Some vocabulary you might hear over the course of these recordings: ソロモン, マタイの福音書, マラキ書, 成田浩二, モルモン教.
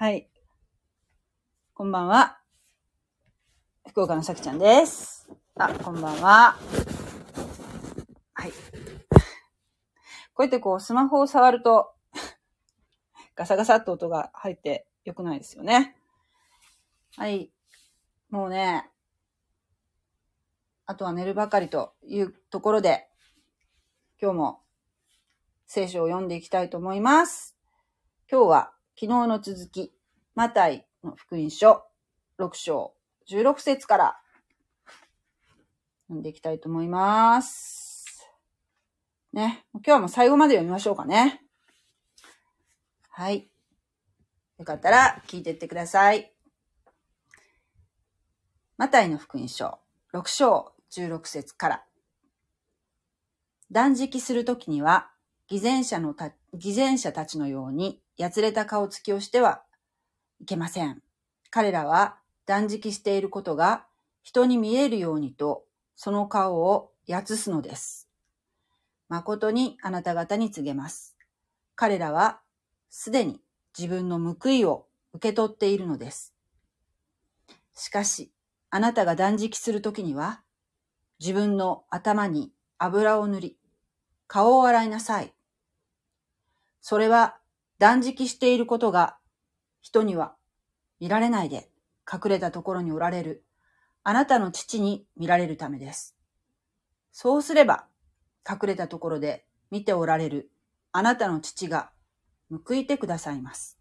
はい。こんばんは。福岡のさきちゃんです。あ、こんばんは。はい。こうやってこう、スマホを触ると、ガサガサっと音が入って良くないですよね。はい。もうね、あとは寝るばかりというところで、今日も聖書を読んでいきたいと思います。今日は、昨日の続き、マタイの福音書6章16節から読んでいきたいと思います。ね、今日はもう最後まで読みましょうかね。はい。よかったら聞いていってください。マタイの福音書6章16節から。断食するときには、偽善者たちのように、やつれた顔つきをしてはいけません。彼らは断食していることが人に見えるようにと、その顔をやつすのです。誠にあなた方に告げます。彼らはすでに自分の報いを受け取っているのです。しかし、あなたが断食するときには、自分の頭に油を塗り、顔を洗いなさい。それは、断食していることが人には見られないで隠れたところにおられるあなたの父に見られるためです。そうすれば隠れたところで見ておられるあなたの父が報いてくださいます。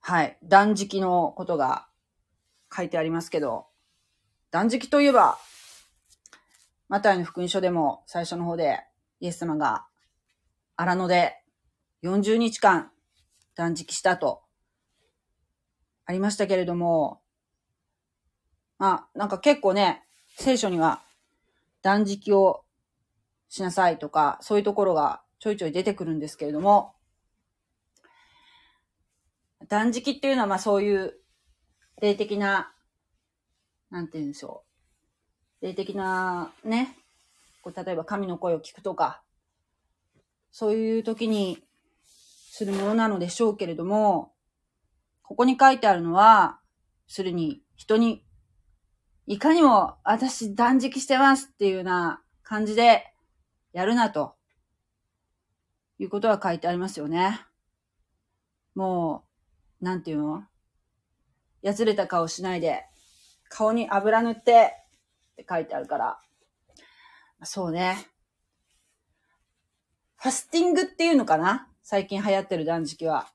はい、断食のことが書いてありますけど、断食といえばマタイの福音書でも最初の方でイエス様が荒野で40日間断食したとありましたけれども、まあなんか結構ね、聖書には断食をしなさいとかそういうところがちょいちょい出てくるんですけれども、断食っていうのはまあそういう霊的な、なんて言うんでしょう、霊的なね、こう例えば神の声を聞くとか、そういう時にするものなのでしょうけれども、ここに書いてあるのは、するに人に、いかにも私断食してますっていうような感じでやるなと、いうことが書いてありますよね。もう、なんていうの？やつれた顔しないで、顔に油塗ってって書いてあるから。そうね。ファスティングっていうのかな？最近流行ってる断食は。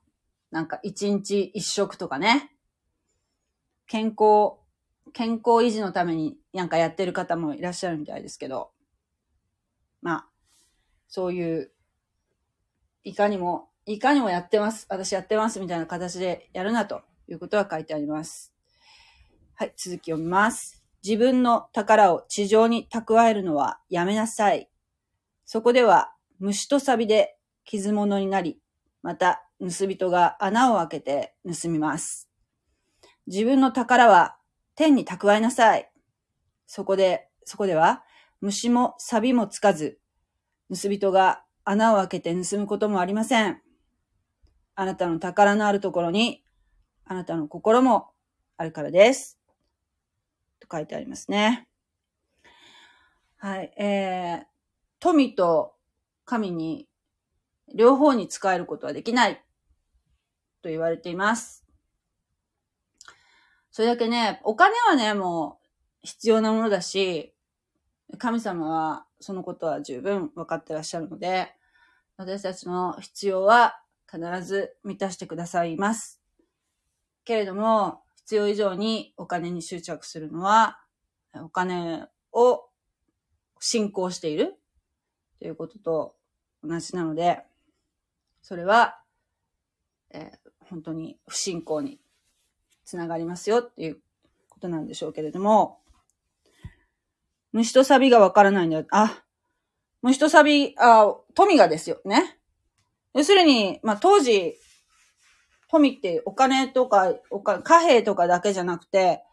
なんか一日一食とかね。健康維持のためになんかやってる方もいらっしゃるみたいですけど。まあ、そういう、いかにもやってます。私やってますみたいな形でやるなということは書いてあります。はい、続き読みます。自分の宝を地上に蓄えるのはやめなさい。そこでは、虫とサビで傷物になり、また盗人が穴を開けて盗みます。自分の宝は天に蓄えなさい。そこでは虫もサビもつかず、盗人が穴を開けて盗むこともありません。あなたの宝のあるところに、あなたの心もあるからです。と書いてありますね。はい、富と神に両方に仕えることはできないと言われています。それだけね、お金はね、もう必要なものだし、神様はそのことは十分分かってらっしゃるので、私たちの必要は必ず満たしてくださいます。けれども、必要以上にお金に執着するのは、お金を信仰しているということと同じなので、それは、本当に不信仰につながりますよっていうことなんでしょうけれども、虫とサビがわからないんだよ。あ、虫とサビ、富がですよね。要するに、まあ、当時、富ってお金とか、貨幣とかだけじゃなくて、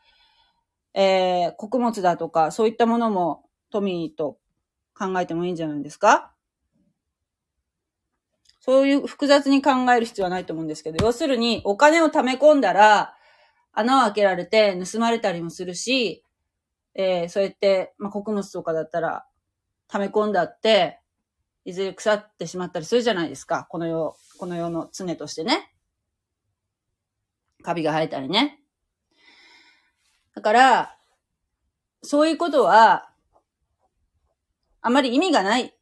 穀物だとか、そういったものも富と考えてもいいんじゃないですか？そういう複雑に考える必要はないと思うんですけど、要するにお金を貯め込んだら穴を開けられて盗まれたりもするし、そうやって、穀物とかだったら溜め込んだって、いずれ腐ってしまったりするじゃないですか。この世の常としてね。カビが生えたりね。だから、そういうことは、あまり意味がない、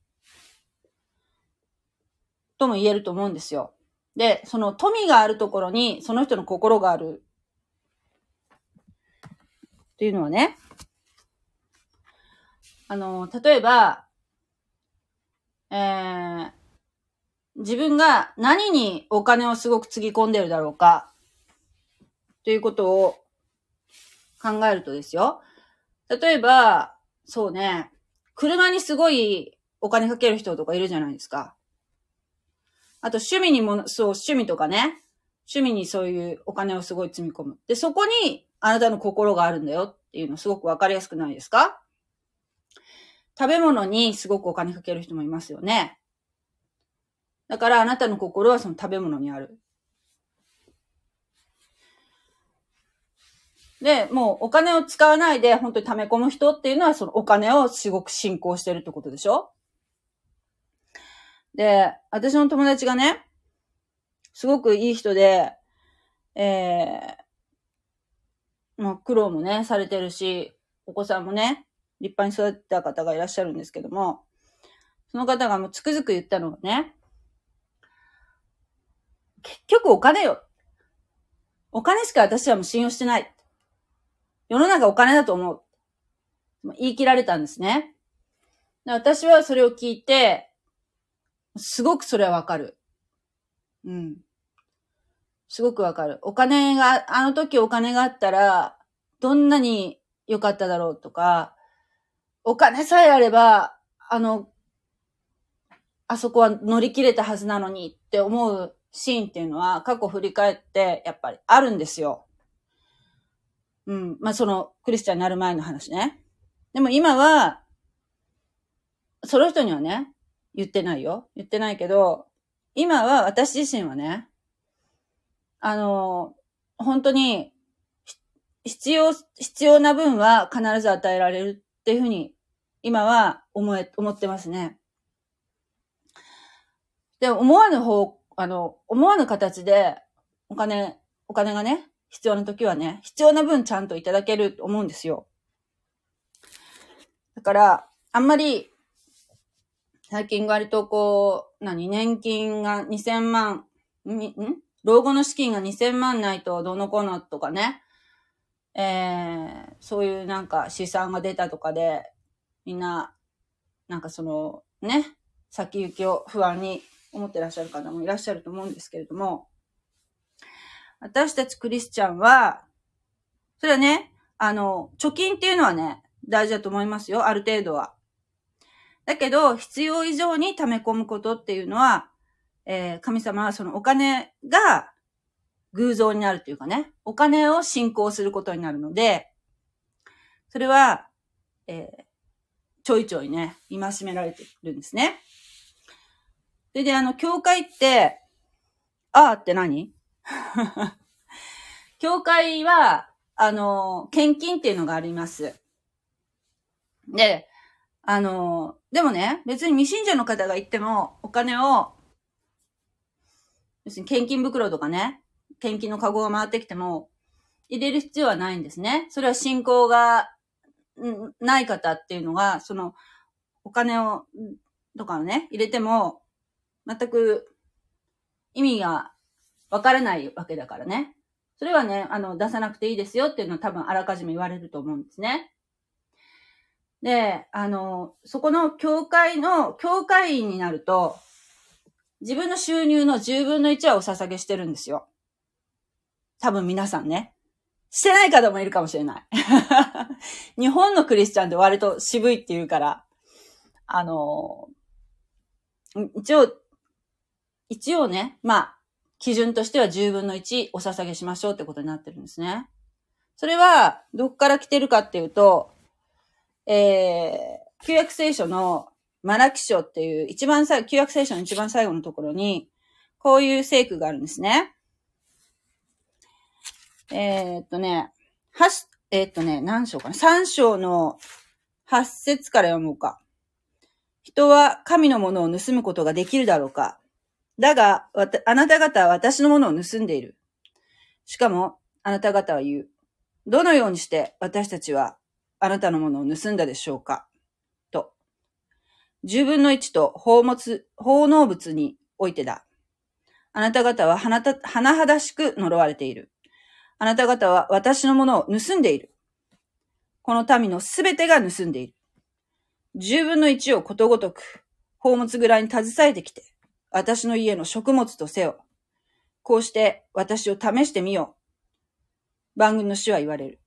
とも言えると思うんですよ。で、その富があるところに、その人の心がある。っていうのはね、例えば、自分が何にお金をすごくつぎ込んでるだろうか、ということを考えるとですよ。例えば、そうね、車にすごいお金かける人とかいるじゃないですか。あと趣味にも、そう、趣味とかね、趣味にそういうお金をすごい積み込む。で、そこにあなたの心があるんだよっていうのすごくわかりやすくないですか？食べ物にすごくお金かける人もいますよね。だからあなたの心はその食べ物にある。で、もうお金を使わないで本当に溜め込む人っていうのはそのお金をすごく信仰してるってことでしょ？で、私の友達がね、すごくいい人で、苦労もね、されてるし、お子さんもね、立派に育てた方がいらっしゃるんですけども、その方がもうつくづく言ったのがね、結局お金よ。お金しか私はもう信用してない。世の中お金だと思う。言い切られたんですね。で、私はそれを聞いて、すごくそれはわかる。うん。すごくわかる。お金が、あの時お金があったら、どんなに良かっただろうとか、お金さえあれば、あそこは乗り切れたはずなのにって思うシーンっていうのは、過去振り返って、やっぱりあるんですよ。うん。その、クリスチャンになる前の話ね。でも今は、その人にはね、言ってないよ。言ってないけど、今は私自身はね、本当に、必要な分は必ず与えられるっていうふうに、今は思ってますね。で、思わぬ形で、お金がね、必要な時はね、必要な分ちゃんといただけると思うんですよ。だから、あんまり、最近割と年金が2000万、老後の資金が2000万ないとどうのこうのとかね、そういう試算が出たとかで、みんな、先行きを不安に思ってらっしゃる方もいらっしゃると思うんですけれども、私たちクリスチャンは、それはね、貯金っていうのはね、大事だと思いますよ、ある程度は。だけど、必要以上に溜め込むことっていうのは、神様はそのお金が偶像になるというかね、お金を信仰することになるので、それは、ちょいちょいね、戒められてるんですね。それで教会って、あーって何？教会は、献金っていうのがあります。で、でもね、別に未信者の方が言っても、お金を要するに献金袋とかね、献金のカゴが回ってきても入れる必要はないんですね。それは信仰がない方っていうのが、そのお金をとかをね、入れても全く意味がわからないわけだからね。それはね、出さなくていいですよっていうのは多分あらかじめ言われると思うんですね。で、そこの教会員になると、自分の収入の10分の1はお捧げしてるんですよ。多分皆さんね。してない方もいるかもしれない。日本のクリスチャンって割と渋いって言うから、一応ね、基準としては10分の1お捧げしましょうってことになってるんですね。それは、どこから来てるかっていうと、旧約聖書のマラキ書っていう、旧約聖書の一番最後のところに、こういう聖句があるんですね。何章かな。3章の8節から読もうか。人は神のものを盗むことができるだろうか。だが、あなた方は私のものを盗んでいる。しかも、あなた方は言う。どのようにして私たちはあなたのものを盗んだでしょうか。と。1/10と奉納物においてだ。あなた方は甚だしく呪われている。あなた方は私のものを盗んでいる。この民のすべてが盗んでいる。1/10をことごとく、宝物蔵に携えてきて、私の家の食物とせよ。こうして私を試してみよう。万軍の主は言われる。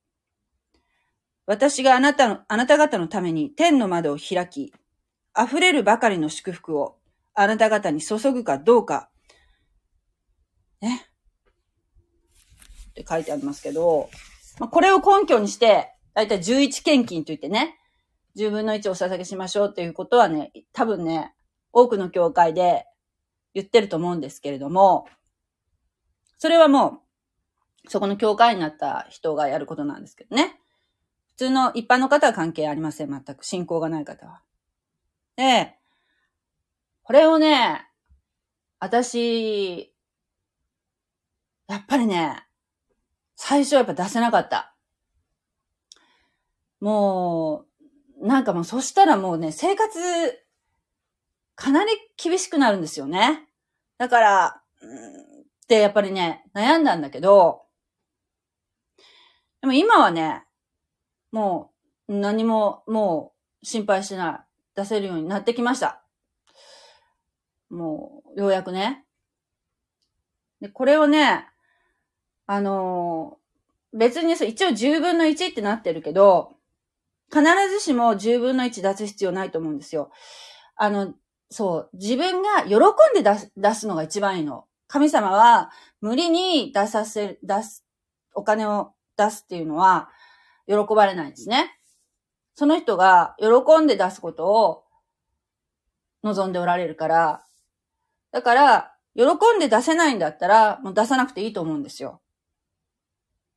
私があなた方のために天の窓を開き、溢れるばかりの祝福をあなた方に注ぐかどうか、ね。って書いてありますけど、これを根拠にして、だいたい11献金といってね、1/10をお捧げしましょうっていうことはね、多分ね、多くの教会で言ってると思うんですけれども、それはもう、そこの教会になった人がやることなんですけどね。普通の一般の方は関係ありません。全く。信仰がない方は。で、これをね、私、やっぱりね、最初はやっぱ出せなかった。もう、なんかもうそしたらもうね、生活、かなり厳しくなるんですよね。だから、ってやっぱりね、悩んだんだけど、でも今はね、もう何ももう心配してない。出せるようになってきました。もう、ようやくね。で、これをね、別に一応1/10ってなってるけど、必ずしも1/10出す必要ないと思うんですよ。そう、自分が喜んで出すのが一番いいの。神様は無理にお金を出すっていうのは喜ばれないんですね。その人が喜んで出すことを望んでおられるから、だから、喜んで出せないんだったら、もう出さなくていいと思うんですよ。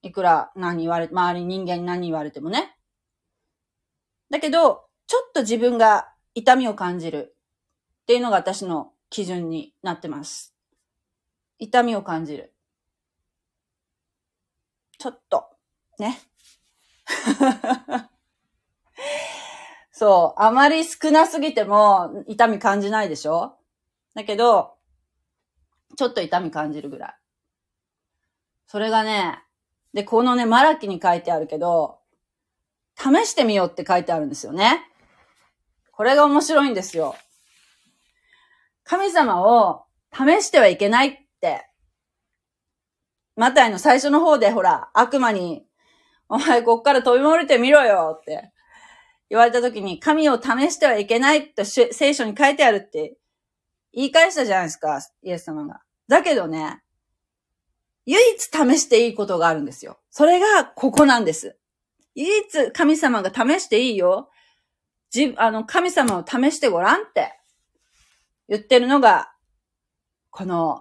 いくら周り人間に何言われてもね。だけど、ちょっと自分が痛みを感じるっていうのが私の基準になってます。痛みを感じる。ちょっと、ね。そう、あまり少なすぎても痛み感じないでしょ？だけど、ちょっと痛み感じるぐらい。それがね、で、このね、マラキに書いてあるけど、試してみようって書いてあるんですよね。これが面白いんですよ。神様を試してはいけないって。マタイの最初の方でほら、悪魔に、お前こっから飛び降りてみろよって言われた時に、神を試してはいけないって聖書に書いてあるって言い返したじゃないですか、イエス様が。だけどね、唯一試していいことがあるんですよ。それがここなんです。唯一神様が試していいよ。神様を試してごらんって言ってるのが、この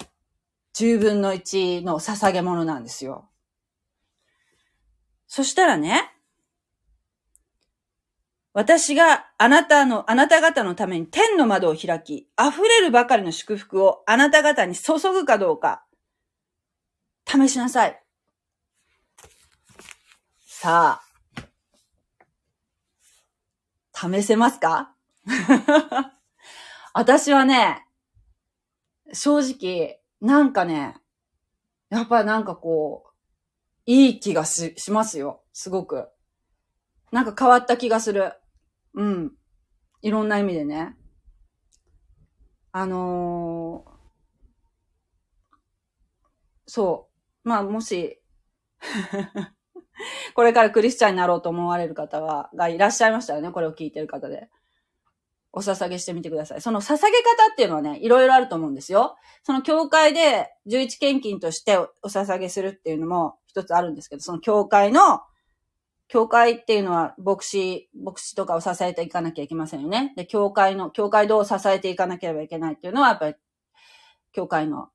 1/10の捧げ物なんですよ。そしたらね、私があなた方のために天の窓を開き、溢れるばかりの祝福をあなた方に注ぐかどうか、試しなさい。さあ、試せますか？私はね、正直、なんかね、やっぱなんかこう、いい気がしますよ。すごく。なんか変わった気がする。うん。いろんな意味でね。そう。まあ、もし、これからクリスチャンになろうと思われる方がいらっしゃいましたよね。これを聞いてる方で。お捧げしてみてください。その捧げ方っていうのはね、いろいろあると思うんですよ。その教会で11献金としてお捧げするっていうのも一つあるんですけど、その教会っていうのは牧師とかを支えていかなきゃいけませんよね。で、教会堂を支えていかなければいけないっていうのは、やっぱり、教会の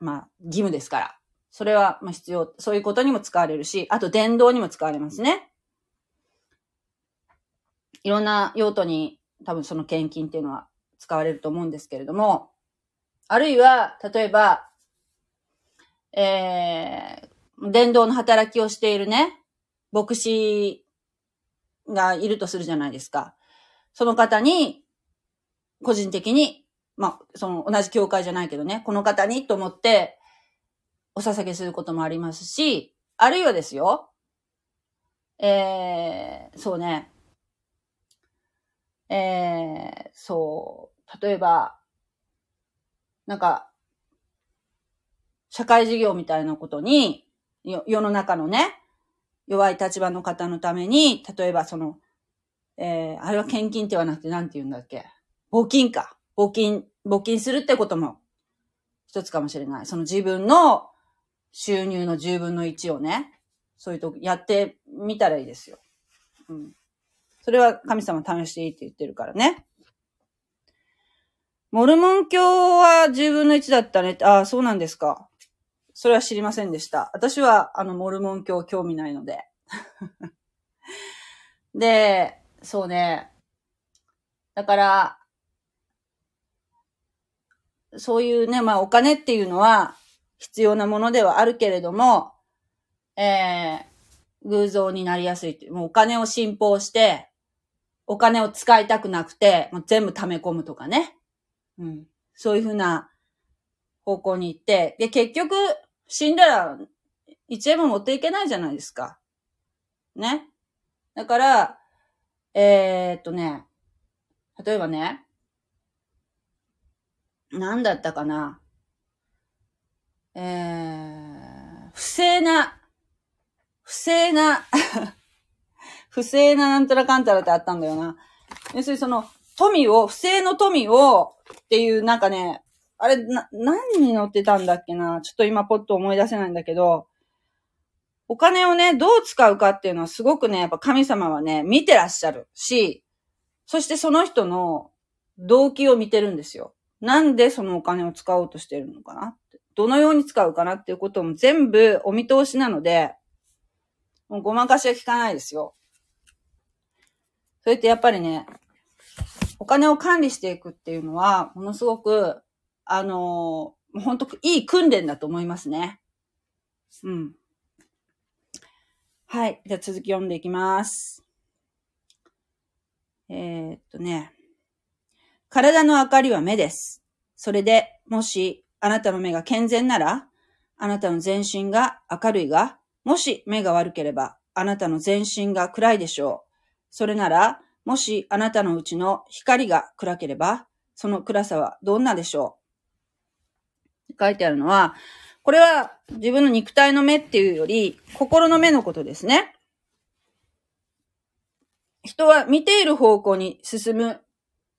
まあ、義務ですから。それは、まあ、必要、そういうことにも使われるし、あと伝道にも使われますね。いろんな用途に多分その献金っていうのは使われると思うんですけれども、あるいは、例えば、伝道の働きをしているね、牧師がいるとするじゃないですか。その方に、個人的に、まあ、その同じ教会じゃないけどね、この方にと思って、お捧げすることもありますし、あるいはですよ、そうね、そう、例えば、なんか、社会事業みたいなことに、世の中のね、弱い立場の方のために、例えばその、あれは献金って言わなくてなんて言うんだっけ。募金か。募金するってことも一つかもしれない。その自分の収入の10分の1をね、そういうとこやってみたらいいですよ。うん。それは神様試していいって言ってるからね。モルモン教は10分の1だったね。ああ、そうなんですか。それは知りませんでした。私は、モルモン教興味ないので。で、そうね。だから、そういうね、まあお金っていうのは必要なものではあるけれども、偶像になりやすいっていう。もうお金を信奉して、お金を使いたくなくて、もう全部溜め込むとかね。うん。そういうふうな方向に行って、で、結局、死んだら1円も持っていけないじゃないですか。ね。だから、ね、例えばね、何だったかな、不正な不正ななんたらかんたらってあったんだよな。要するにその、不正の富をっていう、なんかね、あれ、何に載ってたんだっけな、ちょっと今ポッと思い出せないんだけど、お金をね、どう使うかっていうのはすごくね、やっぱ神様はね、見てらっしゃるし、そしてその人の動機を見てるんですよ。なんでそのお金を使おうとしてるのかなって、どのように使うかなっていうことも全部お見通しなので、もうごまかしは効かないですよ。それってやっぱりね、お金を管理していくっていうのは、ものすごく、本当いい訓練だと思いますね。うん。はい。じゃあ続き読んでいきます。ね。体の明かりは目です。それで、もしあなたの目が健全なら、あなたの全身が明るいが、もし目が悪ければ、あなたの全身が暗いでしょう。それなら、もしあなたのうちの光が暗ければ、その暗さはどんなでしょう。書いてあるのは、これは自分の肉体の目っていうより心の目のことですね。人は見ている方向に進む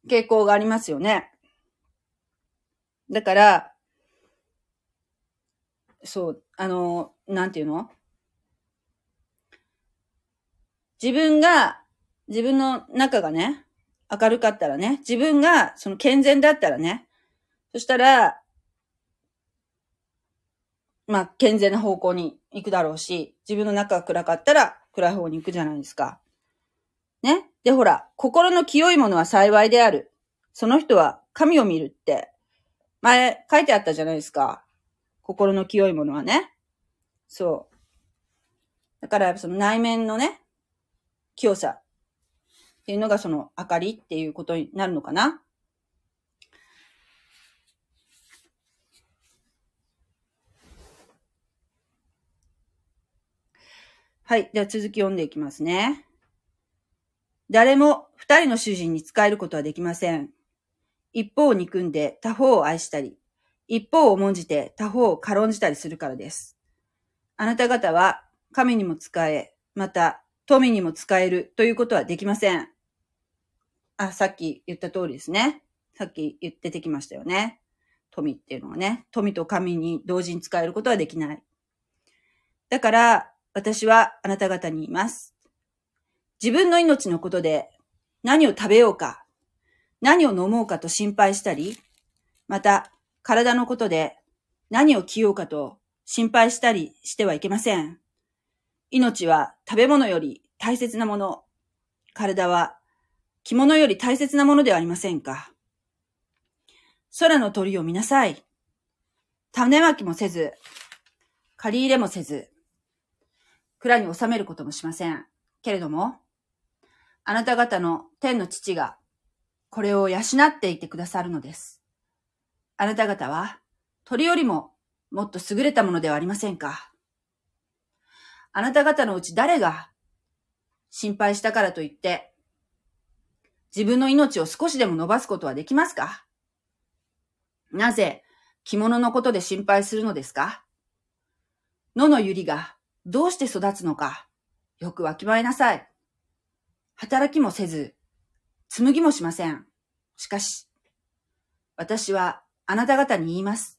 傾向がありますよね。だから、そう、なんていうの？自分の中がね、明るかったらね、自分がその健全だったらね、そしたら、まあ、健全な方向に行くだろうし、自分の中が暗かったら暗い方に行くじゃないですか。ね。で、ほら、心の清いものは幸いである。その人は神を見るって、前書いてあったじゃないですか。心の清いものはね。そう。だから、その内面のね、清さっていうのがその明かりっていうことになるのかな。はい。では続き読んでいきますね。誰も二人の主人に仕えることはできません。一方を憎んで他方を愛したり、一方を重んじて他方を軽んじたりするからです。あなた方は神にも仕え、また富にも仕えるということはできません。あ、さっき言った通りですね。さっき言っててきましたよね。富っていうのはね、富と神に同時に仕えることはできない。だから、私はあなた方に言います。自分の命のことで何を食べようか、何を飲もうかと心配したり、また体のことで何を着ようかと心配したりしてはいけません。命は食べ物より大切なもの、体は着物より大切なものではありませんか。空の鳥を見なさい。種まきもせず、借り入れもせず、蔵に収めることもしません。けれども、あなた方の天の父がこれを養っていてくださるのです。あなた方は鳥よりももっと優れたものではありませんか。あなた方のうち誰が心配したからといって自分の命を少しでも伸ばすことはできますか。なぜ着物のことで心配するのですか。野の百合がどうして育つのかよくわきまえなさい。働きもせず紡ぎもしません。しかし私はあなた方に言います。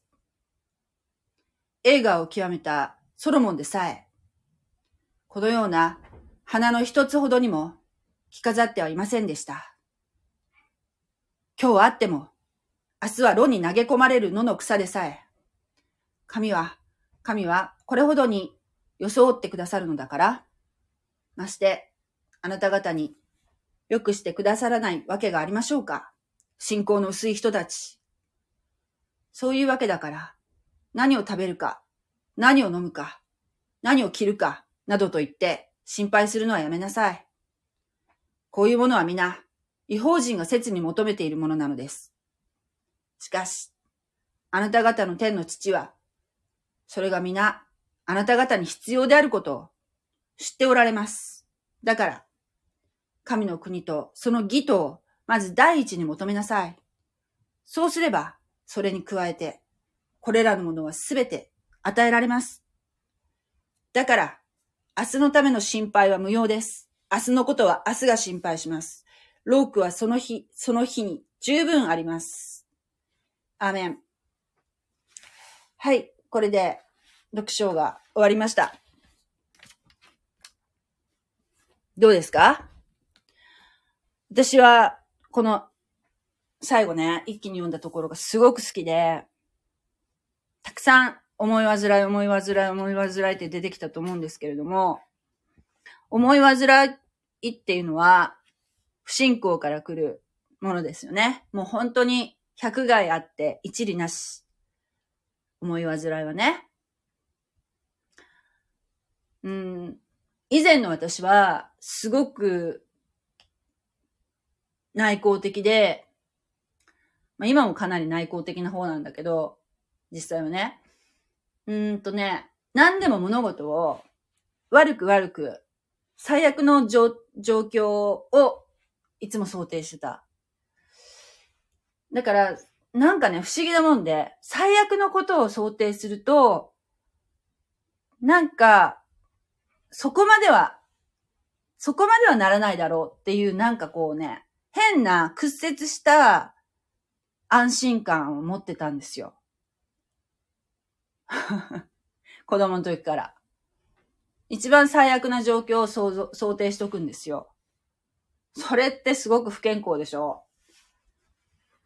栄華を極めたソロモンでさえこのような花の一つほどにも着飾ってはいませんでした。今日あっても明日は炉に投げ込まれる野の草でさえ、神はこれほどに装ってくださるのだから、ましてあなた方によくしてくださらないわけがありましょうか。信仰の薄い人たち。そういうわけだから、何を食べるか、何を飲むか、何を着るか、などと言って心配するのはやめなさい。こういうものは皆、異邦人が切に求めているものなのです。しかし、あなた方の天の父は、それが皆、あなた方に必要であることを知っておられます。だから、神の国とその義とをまず第一に求めなさい。そうすれば、それに加えて、これらのものはすべて与えられます。だから、明日のための心配は無用です。明日のことは明日が心配します。労苦はその日、その日に十分あります。アーメン。はい、これで読章が終わりました。どうですか？私はこの最後ね、一気に読んだところがすごく好きで、たくさん思い煩いって出てきたと思うんですけれども、思い煩いっていうのは不信仰から来るものですよね。もう本当に百害あって一理なし。思い煩いはね。以前の私はすごく内向的で、まあ今もかなり内向的な方なんだけど、実際はね。何でも物事を悪く、最悪の状況をいつも想定してた。だから、なんかね、不思議なもんで、最悪のことを想定すると、なんか、そこまではならないだろうっていう、なんかこうね、変な屈折した安心感を持ってたんですよ。子供の時から一番最悪な状況を想定しとくんですよ。それってすごく不健康でしょ。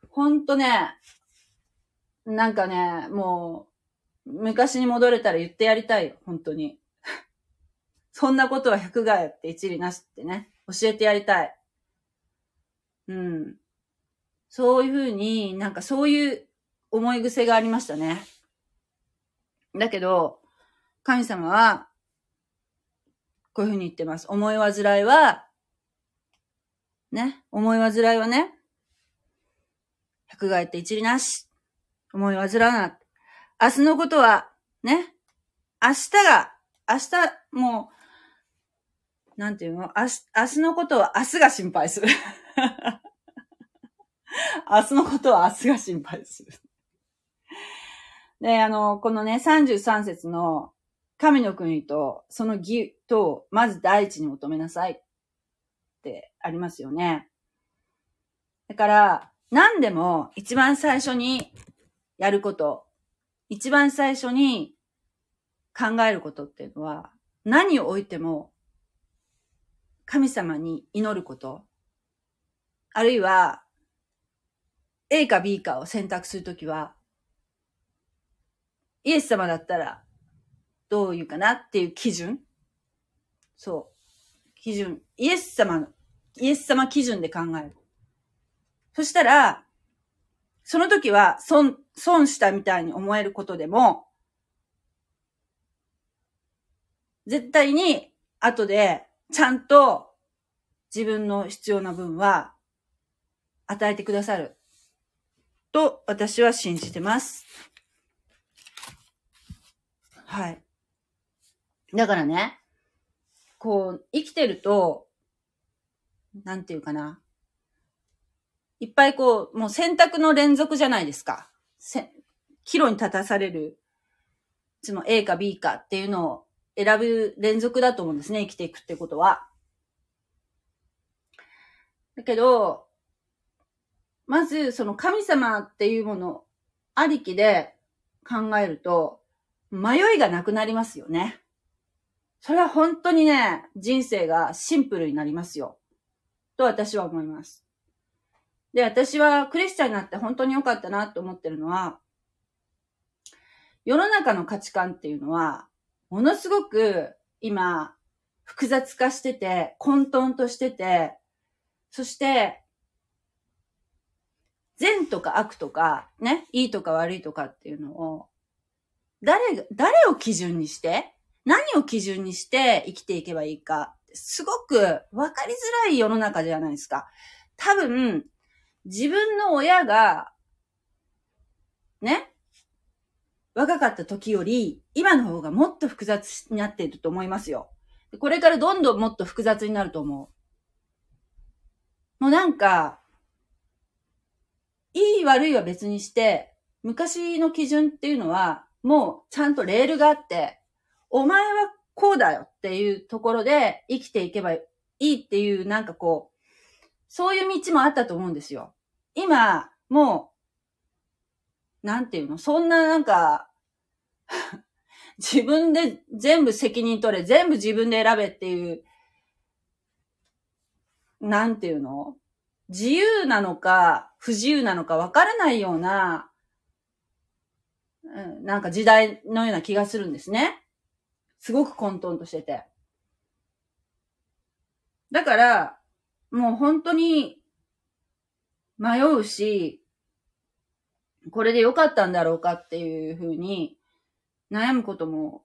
ほんとね、なんかね、もう昔に戻れたら言ってやりたいよ、本当に。そんなことは百害あって一理なしってね、教えてやりたい。そういうふうに、なんかそういう思い癖がありましたね。だけど、神様は、こういうふうに言ってます。思い煩いはね、百害って一理なし。思い煩うな。明日のことは、ね、明日のことは明日が心配する。明日のことは明日が心配する。で、このね、33節の神の国とその義とまず第一に求めなさいってありますよね。だから、何でも一番最初にやること、一番最初に考えることっていうのは、何を置いても神様に祈ること、あるいは A か B かを選択するときは、イエス様だったらどういうかなっていう基準、そう基準、イエス様基準で考える。そしたらその時は損したみたいに思えることでも、絶対に後でちゃんと自分の必要な分は与えてくださると私は信じてます。はい。だからね、こう生きてると、なんていうかな。いっぱいこう、もう選択の連続じゃないですか。岐路に立たされる、その A か B かっていうのを選ぶ連続だと思うんですね、生きていくってことは。だけど、まずその神様っていうものありきで考えると、迷いがなくなりますよね。それは本当にね、人生がシンプルになりますよ。と私は思います。で、私はクリスチャンになって本当に良かったなと思ってるのは、世の中の価値観っていうのは、ものすごく今複雑化してて、混沌としてて、そして善とか悪とかね、いいとか悪いとかっていうのを誰を基準にして、何を基準にして生きていけばいいか、すごくわかりづらい世の中じゃないですか。多分自分の親がね、若かった時より、今の方がもっと複雑になっていると思いますよ。これからどんどんもっと複雑になると思う。もうなんか、いい悪いは別にして、昔の基準っていうのは、もうちゃんとレールがあって、お前はこうだよっていうところで生きていけばいいっていう、なんかこう、そういう道もあったと思うんですよ。今、もう、なんていうの、そんななんか、自分で全部責任取れ、全部自分で選べっていう、なんていうの？自由なのか不自由なのか分からないような、なんか時代のような気がするんですね。すごく混沌としてて。だから、もう本当に迷うし、これで良かったんだろうかっていうふうに、悩むことも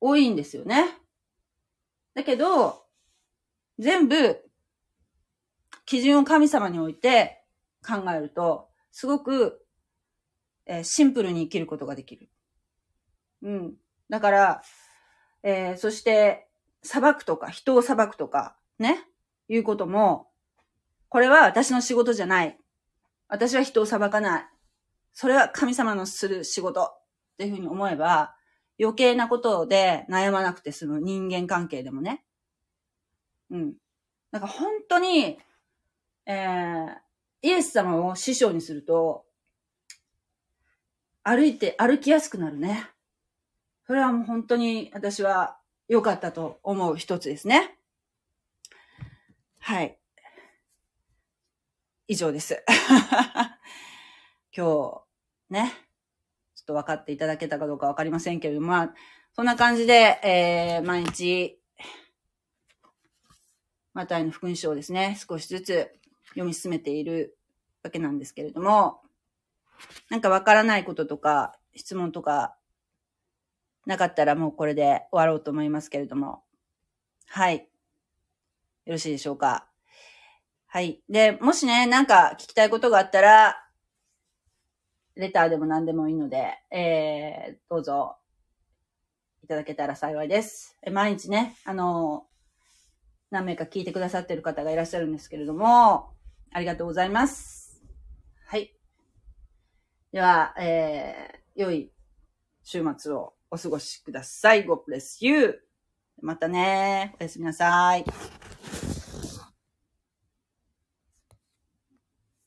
多いんですよね。だけど、全部、基準を神様に置いて考えると、すごく、シンプルに生きることができる。うん。だから、そして、裁くとか、人を裁くとか、ね、いうことも、これは私の仕事じゃない。私は人を裁かない。それは神様のする仕事。っていうふうに思えば、余計なことで悩まなくて済む、人間関係でもね。うん。なんか本当に、イエス様を師匠にすると、歩きやすくなるね。それはもう本当に私は良かったと思う一つですね。はい。以上です。今日、ね。ちょっと分かっていただけたかどうか分かりませんけれども、まあ、そんな感じで、毎日、マタイの福音書をですね、少しずつ読み進めているわけなんですけれども、なんか分からないこととか、質問とか、なかったらもうこれで終わろうと思いますけれども、はい。よろしいでしょうか。はい。で、もしね、なんか聞きたいことがあったら、レターでも何でもいいので、どうぞいただけたら幸いです。毎日ね、何名か聞いてくださってる方がいらっしゃるんですけれども、ありがとうございます。はい。では、良い週末をお過ごしください。God bless you。またね。おやすみなさい。